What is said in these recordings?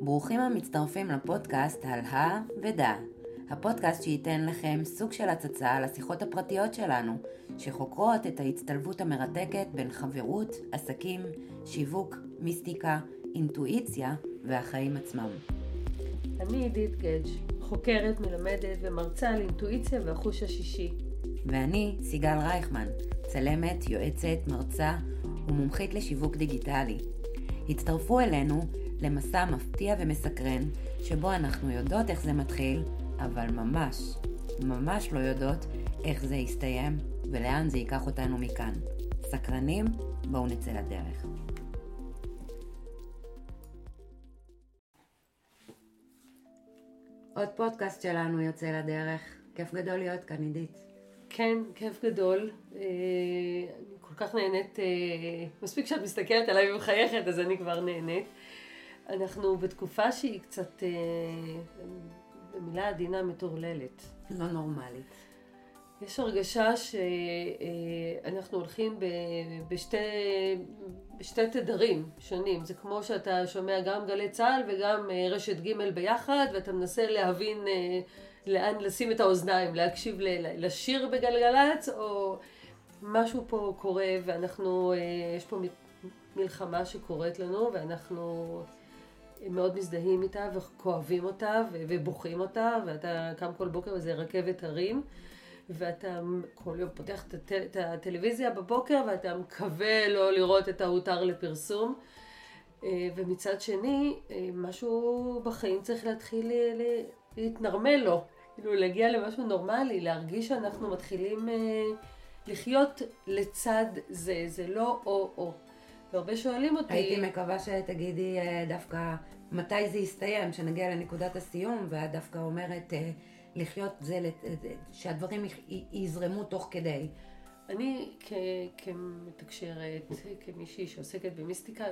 ברוכים המצטרפים לפודקאסט על הוודע, הפודקאסט שייתן לכם סוג של הצצה על השיחות הפרטיות שלנו, שחוקרות את ההצטלבות המרתקת בין חברות, עסקים, שיווק, מיסטיקה, אינטואיציה והחיים עצמם. אני עידית גדש, חוקרת, מלמדת ומרצה על אינטואיציה והחוש השישי. ואני סיגל רייכמן, צלמת, יועצת, מרצה ומומחית לשיווק דיגיטלי. הצטרפו אלינו למסע מפתיע ומסקרן, שבו אנחנו יודעות איך זה מתחיל, אבל ממש לא יודעות איך זה יסתיים ולאן זה ייקח אותנו מכאן. סקרנים, בואו נצא לדרך. עוד פודקאסט שלנו יוצא לדרך. כיף גדול להיות כאן, עידית. כן, כיף גדול. כל כך נהנית, מספיק שאת מסתכלת עליי ומחייכת, אז אני כבר נהנית. אנחנו בתקופה שהיא קצת, במילה עדינה, מטורללת. לא נורמלית. יש הרגשה שאנחנו הולכים בשתי תדרים שונים. זה כמו שאתה שומע גם גלי צהל וגם רשת ג' ביחד, ואתה מנסה להבין לאן לשים את האוזניים, להקשיב לשיר בגלגלץ, או משהו פה קורה, ואנחנו, יש פה מלחמה שקורית לנו, ואנחנו מאוד מזדהים איתה וכואבים אותה ובוכים אותה, ואתה קם כל בוקר וזה רכבת הרים, ואתה כל יום פותח את הטלוויזיה בבוקר ואתה מקווה לא לראות את האותר לפרסום, ומצד שני משהו בחיים צריך להתחיל להתנרמל לו, כאילו להגיע למשהו נורמלי, להרגיש שאנחנו מתחילים לחיות לצד זה, זה לא או. והרבה שואלים אותי... הייתי מקווה שתגידי דווקא מתי זה יסתיים, שנגיע לנקודת הסיום, ואת דווקא אומרת לחיות זה, שהדברים יזרמו תוך כדי. אני כמתקשרת, כמישהי שעוסקת במיסטיקה,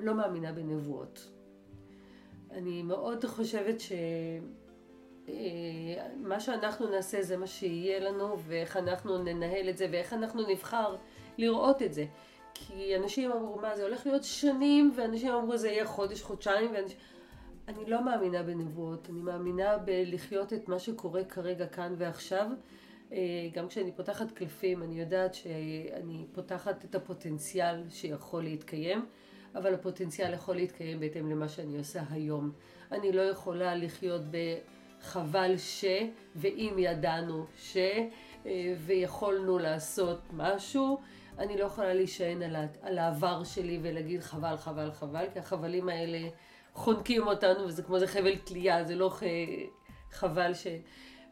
לא מאמינה בנבואות. אני מאוד חושבת שמה שאנחנו נעשה זה מה שיהיה לנו, ואיך אנחנו ננהל את זה, ואיך אנחנו נבחר לראות את זה. כי אנשים אמרו, מה זה הולך להיות שנים, ואנשים אמרו, זה יהיה חודש, חודשיים, אני לא מאמינה בנבואות, אני מאמינה בלחיות את מה שקורה כרגע כאן ועכשיו. גם כשאני פותחת קלפים, אני יודעת שאני פותחת את הפוטנציאל שיכול להתקיים, אבל הפוטנציאל יכול להתקיים בהתאם למה שאני עושה היום. אני לא יכולה לחיות בחבל ש, ואם ידענו ש, ויכולנו לעשות משהו, אני לא יכולה להישען על העבר שלי ולהגיד חבל, חבל, חבל, כי החבלים האלה חונקים אותנו, וזה כמו זה חבל תלייה, זה לא חבל ש...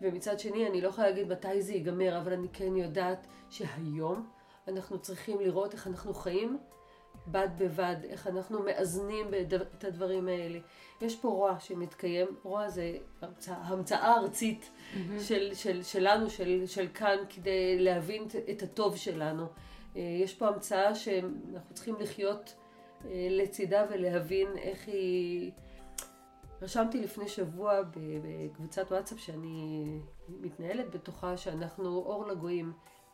ומצד שני, אני לא יכולה להגיד מתי זה ייגמר, אבל אני כן יודעת שהיום אנחנו צריכים לראות איך אנחנו חיים בד בבד, איך אנחנו מאזנים את הדברים האלה. יש פה רוע שמתקיים, רוע זה המצאה ארצית שלנו, של כאן, כדי להבין את הטוב שלנו. יש פה המצאה שאנחנו צריכים לחיות לצידה ולהבין איך היא... רשמתי לפני שבוע בקבוצת וואטסאפ שאני מתנהלת בתוכה, שאנחנו אור לגויים.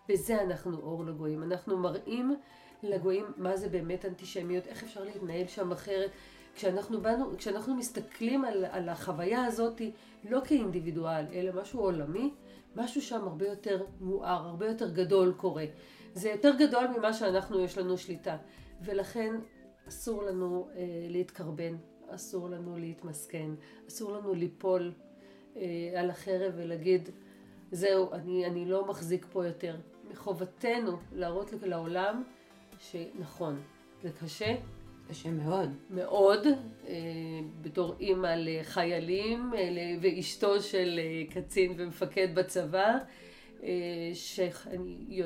בזה אנחנו אור לגויים. אנחנו מראים לגויים מה זה באמת אנטישמיות, איך אפשר להתנהל שם אחרת. כשאנחנו מסתכלים על החוויה הזאת, לא כאינדיבידואל, אלא משהו עולמי, משהו שם הרבה יותר מואר, הרבה יותר גדול קורה. זה יותר גדול ממה שאנחנו, יש לנו שליטה. ולכן אסור לנו להתקרבן, אסור לנו להתמסכן, אסור לנו ליפול על החרב ולהגיד, זהו, אני לא מחזיק פה יותר. מחובתנו להראות לעולם שנכון, זה קשה. קשה מאוד. מאוד, בתור אימא לחיילים ואשתו של קצין ומפקד בצבא, שאני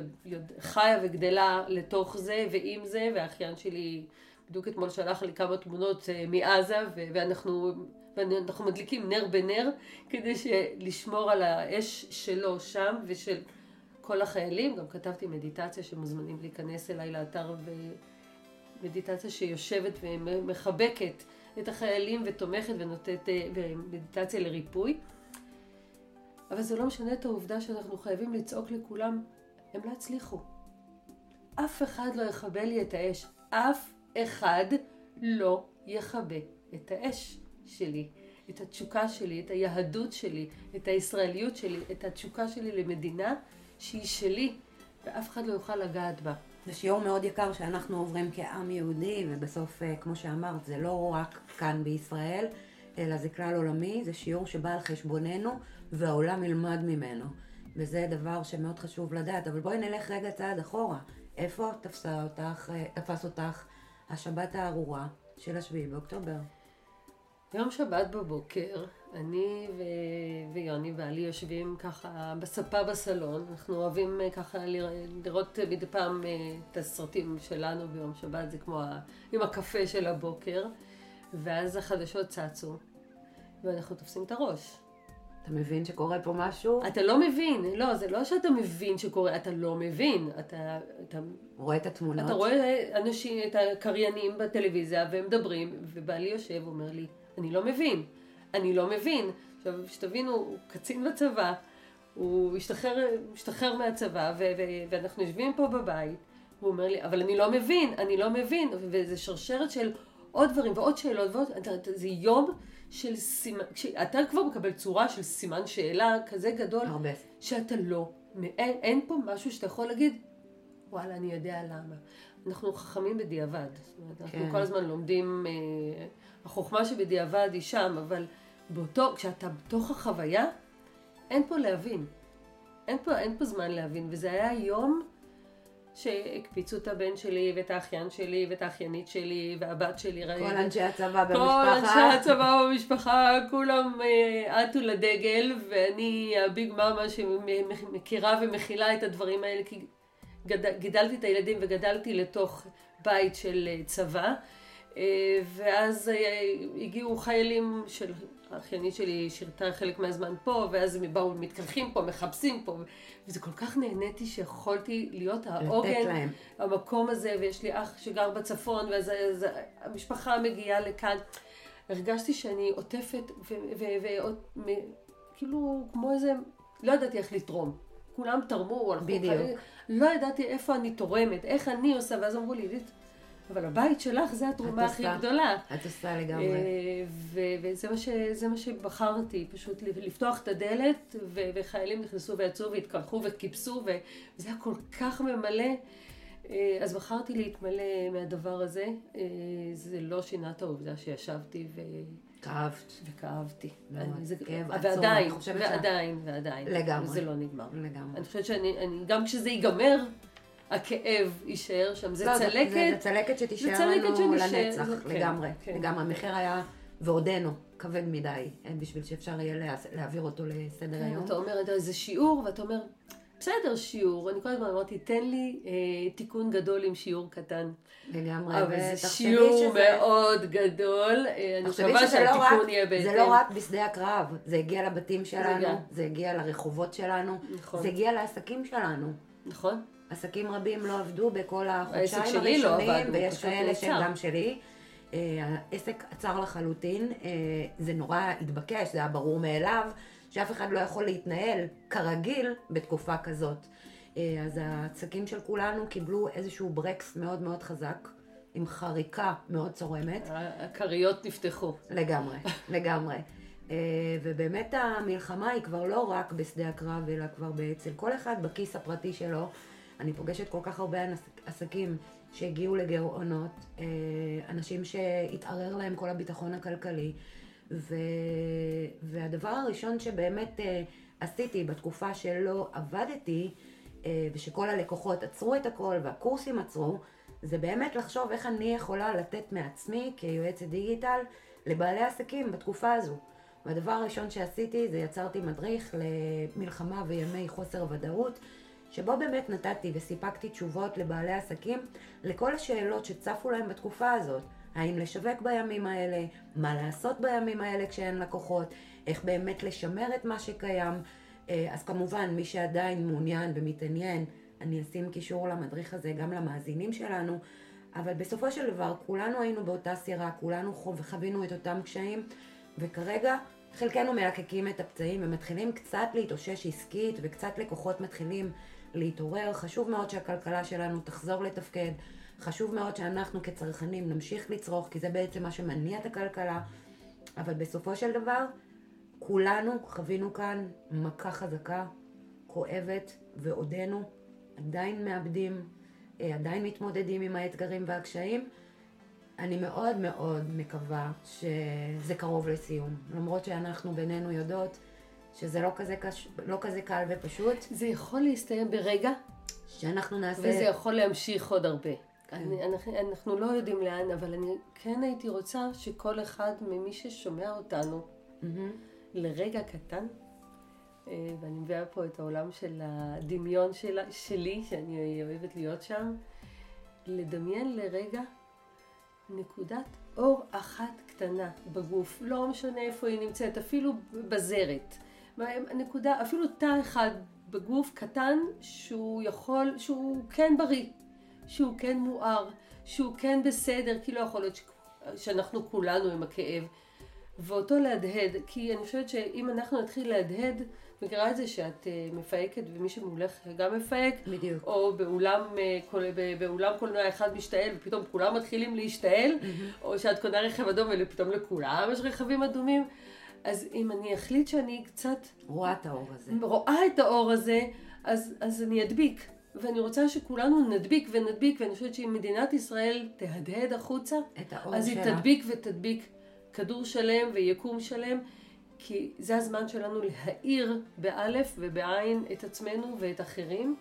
חיה וגדלה לתוך זה ועם זה, והאחיין שלי בדיוק אתמול שלח לי כמה תמונות מעזה, ואנחנו מדליקים נר בנר כדי לשמור על האש שלו שם ושל כל החיילים. גם כתבתי מדיטציה שמוזמנים להיכנס אליי לאתר, ומדיטציה שיושבת ומחבקת את החיילים ותומכת ונותנת מדיטציה לריפוי. אבל זה לא משנה את העובדה שאנחנו חייבים לצעוק לכולם, הם לא הצליחו. אף אחד לא יחבא לי את האש. אף אחד לא יחבא את האש. שלי, את התשוקה שלי, את היהדות שלי, את הישראליות שלי, את התשוקה שלי למדינה שהיא שלי ואף אחד לא יוכל לגעת בה. זה שיעור מאוד יקר שאנחנו עוברים כעם יהודי, ובסוף, כמו שאמרת, זה לא רק כאן בישראל, אלא זה כלל עולמי, זה שיעור שבא על חשבוננו והעולם ילמד ממנו. וזה דבר שמאוד חשוב לדעת, אבל בואי נלך רגע צעד אחורה. איפה תפס אותך השבת הארורה של השביעי באוקטובר? יום שבת בבוקר, אני ויוני ואלי יושבים ככה בספה בסלון. אנחנו אוהבים ככה לראות מדי פעם את הסרטים שלנו ביום שבת, זה כמו עם הקפה של הבוקר. ואז החדשות צצו, ואנחנו תופסים את הראש. אתה מבין שקורה פה משהו? אתה לא מבין, לא, זה לא שאתה מבין שקורה, אתה לא מבין. אתה רואה את התמונות? אתה רואה אנשים, את הקריינים בטלוויזיה, והם מדברים, ובעלי יושב ואומר לי, אני לא מבין. עכשיו, שתבינו, הוא קצין בצבא, הוא משתחרר מהצבא, ואנחנו יושבים פה בבית, הוא אומר לי, אבל אני לא מבין, וזה שרשרת של עוד דברים ועוד שאלות, זה יום של סימן, כשאתה כבר מקבל צורה של סימן שאלה כזה גדול, הרבה. שאתה לא, אין פה משהו שאתה יכול להגיד, וואלה, אני יודע למה. אנחנו חכמים בדיעבד, זאת אומרת, כן. אנחנו כל הזמן לומדים, החוכמה שבדיעבד היא שם, אבל כשאתה בתוך החוויה, אין פה להבין, אין פה זמן להבין, וזה היה יום שהקפיצו את הבן שלי ואת האחיין שלי ואת האחיינית שלי והבת שלי. כל אנשי הצבא במשפחה. כולם עטו לדגל, ואני הביג מאמה שמכירה ומכילה את הדברים האלה, כי גידלתי את הילדים וגדלתי לתוך בית של צבא. ואז הגיעו חיילים של האחיינית שלי, שירתה חלק מהזמן פה, ואז הם באו מתקלחים פה, מחפשים פה, וזה כל כך נהניתי שיכולתי להיות העוגן, המקום הזה, ויש לי אח שגר בצפון, ואז המשפחה מגיעה לכאן. הרגשתי שאני עוטפת, כאילו כמו איזה, לא ידעתי איך לתרום. כולם תרמו, לא ידעתי איפה אני תורמת, איך אני עושה, ואז אמרו לי, אבל הבית שלך זה התרומה הכי גדולה. את עושה לגמרי. וזה מה שבחרתי, פשוט לפתוח את הדלת, וחיילים נכנסו ויצאו והתקלחו וקיפסו, וזה היה כל כך ממלא. אז בחרתי להתמלא מהדבר הזה. זה לא שינה את העובדה שישבתי וכאבתי. ועדיין. לגמרי. זה לא נגמר. לגמרי. אני חושבת שגם כשזה ייגמר, הכאב יישאר שם, זה צלקת. זה צלקת שתישאר לנו לנצח, לגמרי. המחיר היה ועודנו כבד מדי, בשביל שאפשר יהיה להעביר אותו לסדר היום. אתה אומר, זה שיעור, ואתה אומר, בסדר שיעור, אני כל הזמן אמרתי, תן לי תיקון גדול עם שיעור קטן. לגמרי. אבל זה שיעור מאוד גדול, אני חושבת שהתיקון יהיה בהתאם. זה לא רק בשדה הקרב, זה הגיע לבתים שלנו, זה הגיע לרחובות שלנו, זה הגיע לעסקים שלנו. נכון. עסקים רבים לא עבדו בכל החודשיים הראשונים, ויש כאלה שגם שלי. העסק עצר לחלוטין, זה נורא התבקש, זה היה ברור מאליו, שאף אחד לא יכול להתנהל כרגיל בתקופה כזאת. אז העסקים של כולנו קיבלו איזשהו ברקס מאוד מאוד חזק, עם חריקה מאוד צורמת. הקריות נפתחו. לגמרי. ובאמת המלחמה היא כבר לא רק בשדה הקרב, אלא כבר אצל כל אחד בכיס הפרטי שלו. אני פוגשת כל כך הרבה עסקים שהגיעו לגרעונות, אנשים שהתערר להם כל הביטחון הכלכלי, והדבר הראשון שבאמת עשיתי בתקופה שלא עבדתי, ושכל הלקוחות עצרו את הכל והקורסים עצרו, זה באמת לחשוב איך אני יכולה לתת מעצמי כיועצת דיגיטל לבעלי עסקים בתקופה הזו. והדבר הראשון שעשיתי זה יצרתי מדריך למלחמה וימי חוסר ודאות, שבו באמת נתתי וסיפקתי תשובות לבעלי עסקים לכל השאלות שצפו להם בתקופה הזאת. האם לשווק בימים האלה, מה לעשות בימים האלה כשאין לקוחות, איך באמת לשמר את מה שקיים. אז כמובן, מי שעדיין מעוניין ומתעניין, אני אשים קישור למדריך הזה גם למאזינים שלנו, אבל בסופו של דבר כולנו היינו באותה סירה, כולנו חווינו את אותם קשיים, וכרגע חלקנו מלקקים את הפצעים ומתחילים קצת להתאושש עסקית, וקצת לקוחות מתחילים להתעורר. חשוב מאוד שהכלכלה שלנו תחזור לתפקד, חשוב מאוד שאנחנו כצרכנים נמשיך לצרוך, כי זה בעצם מה שמניע את הכלכלה, אבל בסופו של דבר, כולנו חווינו כאן מכה חזקה, כואבת, ועודנו עדיין מאבדים, עדיין מתמודדים עם האתגרים והקשיים. אני מאוד מאוד מקווה שזה קרוב לסיום, למרות שאנחנו בינינו יודעות שזה לא כזה קל ופשוט. זה יכול להסתיים ברגע שאנחנו נעשה... וזה יכול להמשיך עוד הרבה. אנחנו לא יודעים לאן, אבל אני כן הייתי רוצה שכל אחד ממי ששומע אותנו לרגע קטן, ואני מביאה פה את העולם של הדמיון שלי, שאני אוהבת להיות שם, לדמיין לרגע נקודת אור אחת קטנה בגוף, לא משנה איפה היא נמצאת, אפילו בזרת. נקודה, אפילו תא אחד בגוף קטן שהוא כן בריא, שהוא כן מואר, שהוא כן בסדר, כי לא יכול להיות שאנחנו כולנו עם הכאב, ואותו להדהד, כי אני חושבת שאם אנחנו נתחיל להדהד, מכירה את זה שאת מפהקת ומי שמולך גם מפהק, בדיוק. או באולם קולנוע אחד משתעל ופתאום כולם מתחילים להשתעל, או שאת קונה רכב אדום ופתאום לכולם יש רכבים אדומים, אז אם אני אחליט שאני קצת... רואה את האור הזה, אז אני אדביק. ואני רוצה שכולנו נדביק, ואני חושבת שאם מדינת ישראל תהדהד החוצה, אז היא תדביק ותדביק כדור שלם ויקום שלם, כי זה הזמן שלנו להאיר באלף ובעין את עצמנו ואת אחרים.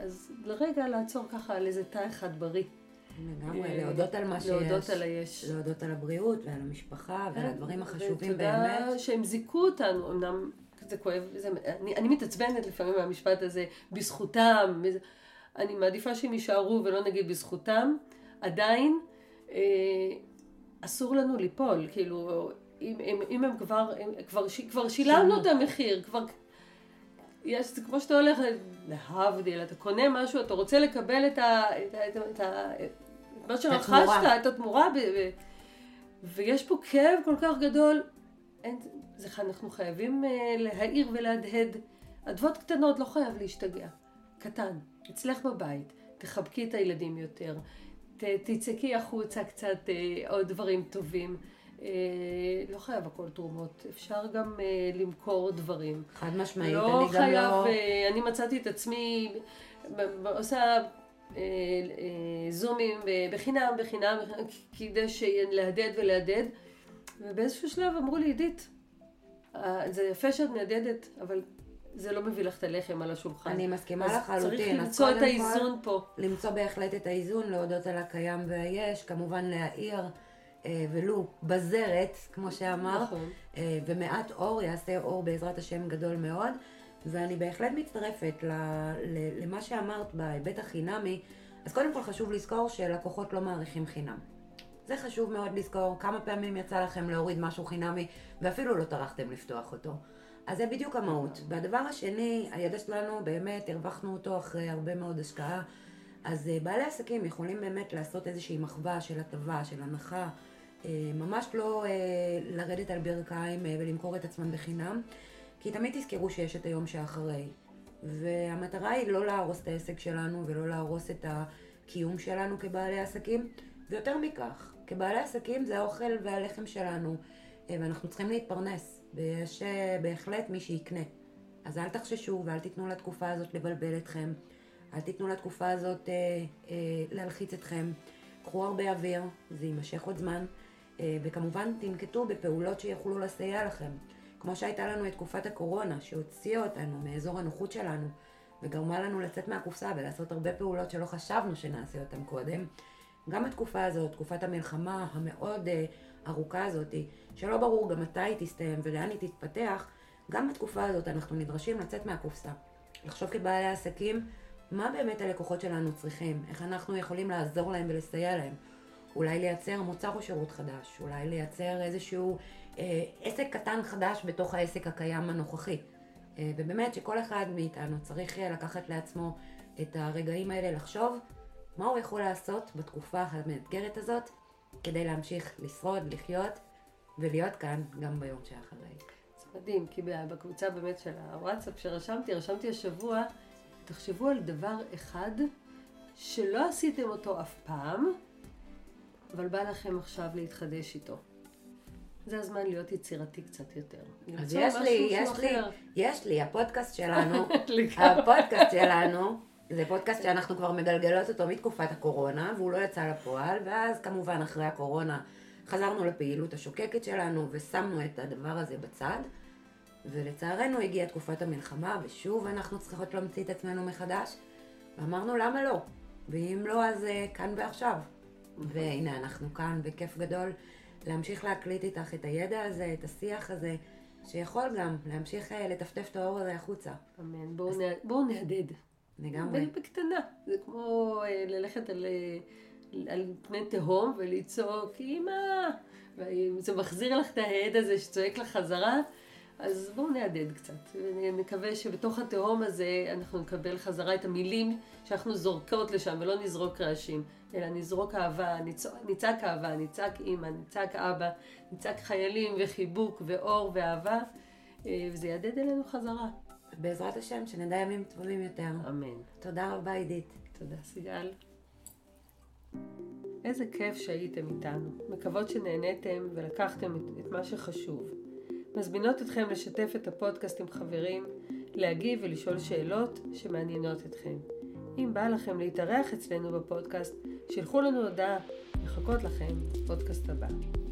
אז לרגע לעצור ככה על איזה תא אחד בריא. לגמרי, להודות על מה שיש. להודות על היש. להודות על הבריאות ועל המשפחה ועל הדברים החשובים באמת. ותודה שהם זיקו אותנו, אמנם זה כואב, אני מתעצבנת לפעמים מהמשפט הזה, בזכותם, אני מעדיפה שהם יישארו ולא נגיד בזכותם, עדיין אסור לנו ליפול, כאילו, אם הם כבר שילמנו את המחיר, כבר... יש, זה כמו שאתה הולך להבדיל, אתה קונה משהו, אתה רוצה לקבל את מה שרכשת, את התמורה, ויש פה כאב כל כך גדול, אנחנו חייבים להעיר ולהדהד. עדוות קטנות, לא חייב להשתגע. קטן, אצלך בבית, תחבקי את הילדים יותר, תצעקי החוצה קצת עוד דברים טובים. לא חייב הכל תרומות, אפשר גם למכור דברים. חד משמעית, לא חייב, אני מצאתי את עצמי, עושה זומים בחינם, כדי להדהד, ובאיזשהו שלב אמרו לי, עדית, זה יפה שאת מהדהדת, אבל זה לא מביא לך את הלחם על השולחן. אני מסכימה לך לחלוטין. צריך למצוא את האיזון פה. למצוא בהחלט את האיזון, להודות על הקיים והיש, כמובן להעיר, ולו בזרת, כמו שאמר, נכון. ומעט אור יעשה אור בעזרת השם גדול מאוד, ואני בהחלט מצטרפת למה שאמרת בהיבט החינמי. אז קודם כל חשוב לזכור שלקוחות לא מעריכים חינם. זה חשוב מאוד לזכור, כמה פעמים יצא לכם להוריד משהו חינמי, ואפילו לא טרחתם לפתוח אותו. אז זה בדיוק המהות. והדבר השני, הידע שלנו באמת הרווחנו אותו אחרי הרבה מאוד השקעה, אז בעלי עסקים יכולים באמת לעשות איזושהי מחווה של הטבה, של הנחה, ממש לא לרדת על ברכיים ולמכור את עצמם בחינם, כי תמיד תזכרו שיש את היום שאחרי. והמטרה היא לא להרוס את העסק שלנו ולא להרוס את הקיום שלנו כבעלי עסקים, ויותר מכך, כבעלי עסקים זה האוכל והלחם שלנו, ואנחנו צריכים להתפרנס, ויש בהחלט מי שיקנה. אז אל תחששו ואל תיתנו לתקופה הזאת לבלבל אתכם, אל תיתנו לתקופה הזאת להלחיץ אתכם. קחו הרבה אוויר, זה יימשך עוד זמן, וכמובן תנקטו בפעולות שיכולו לסייע לכם. כמו שהייתה לנו את תקופת הקורונה, שהוציאה אותנו מאזור הנוחות שלנו, וגרמה לנו לצאת מהקופסה ולעשות הרבה פעולות שלא חשבנו שנעשה אותן קודם. גם התקופה הזאת, תקופת המלחמה המאוד ארוכה הזאת, שלא ברור גם מתי היא תסתיים ולאן היא תתפתח, גם בתקופה הזאת אנחנו נדרשים לצאת מהקופסה. לחשוב כבעלי העסקים, מה באמת הלקוחות שלנו צריכים, איך אנחנו יכולים לעזור להם ולסייע להם, אולי לייצר מוצר או שירות חדש, אולי לייצר איזשהו עסק קטן חדש בתוך העסק הקיים הנוכחי. ובאמת שכל אחד מאיתנו צריך לקחת לעצמו את הרגעים האלה לחשוב, מה הוא יכול לעשות בתקופה המאתגרת הזאת, כדי להמשיך לשרוד, לחיות ולהיות כאן גם ביום שאחרי. זה מדהים, כי בקבוצה באמת של הוואטסאפ שרשמתי השבוע, תחשבו על דבר אחד שלא עשיתם אותו אף פעם, אבל בא לכם עכשיו להתחדש איתו. זה הזמן להיות יצירתי קצת יותר. אז יש לי, הפודקאסט שלנו, זה פודקאסט שאנחנו כבר מגלגלות אותו מתקופת הקורונה, והוא לא יצא לפועל, ואז כמובן אחרי הקורונה חזרנו לפעילות השוקקת שלנו, ושמנו את הדבר הזה בצד, ולצערנו הגיעה תקופת המלחמה, ושוב אנחנו צריכות להמציא את עצמנו מחדש, ואמרנו למה לא, ואם לא אז כאן ועכשיו. והנה אנחנו כאן בכיף גדול, להמשיך להקליט איתך את הידע הזה, את השיח הזה, שיכול גם להמשיך לטפטף את האור הזה החוצה. אמן, בואו נהדד. לגמרי. בקטנה, זה כמו ללכת על פני תהום ולצעוק, אמא, וזה מחזיר לך את ההד הזה שצועק לך חזרה, אז בואו נהדד קצת. נקווה שבתוך התהום הזה אנחנו נקבל חזרה את המילים שאנחנו זורקות לשם ולא נזרוק רעשים, אלא נזרוק אהבה, נצעק אמא, נצעק אבא, נצעק חיילים וחיבוק ואור ואהבה, וזה ידד אלינו חזרה. בעזרת השם, שנדע ימים טובים יותר. אמן. תודה רבה, עידית. תודה, סיגל. איזה כיף שהייתם איתנו. מקוות שנהניתם ולקחתם את מה שחשוב. מזמינות אתכם לשתף את הפודקאסט עם חברים, להגיב ולשאול שאלות שמעניינות אתכם. אם בא לכם להתארח אצלנו בפודקאסט, שלחו לנו הודעה, נחכות לכם בפודקאסט הבא.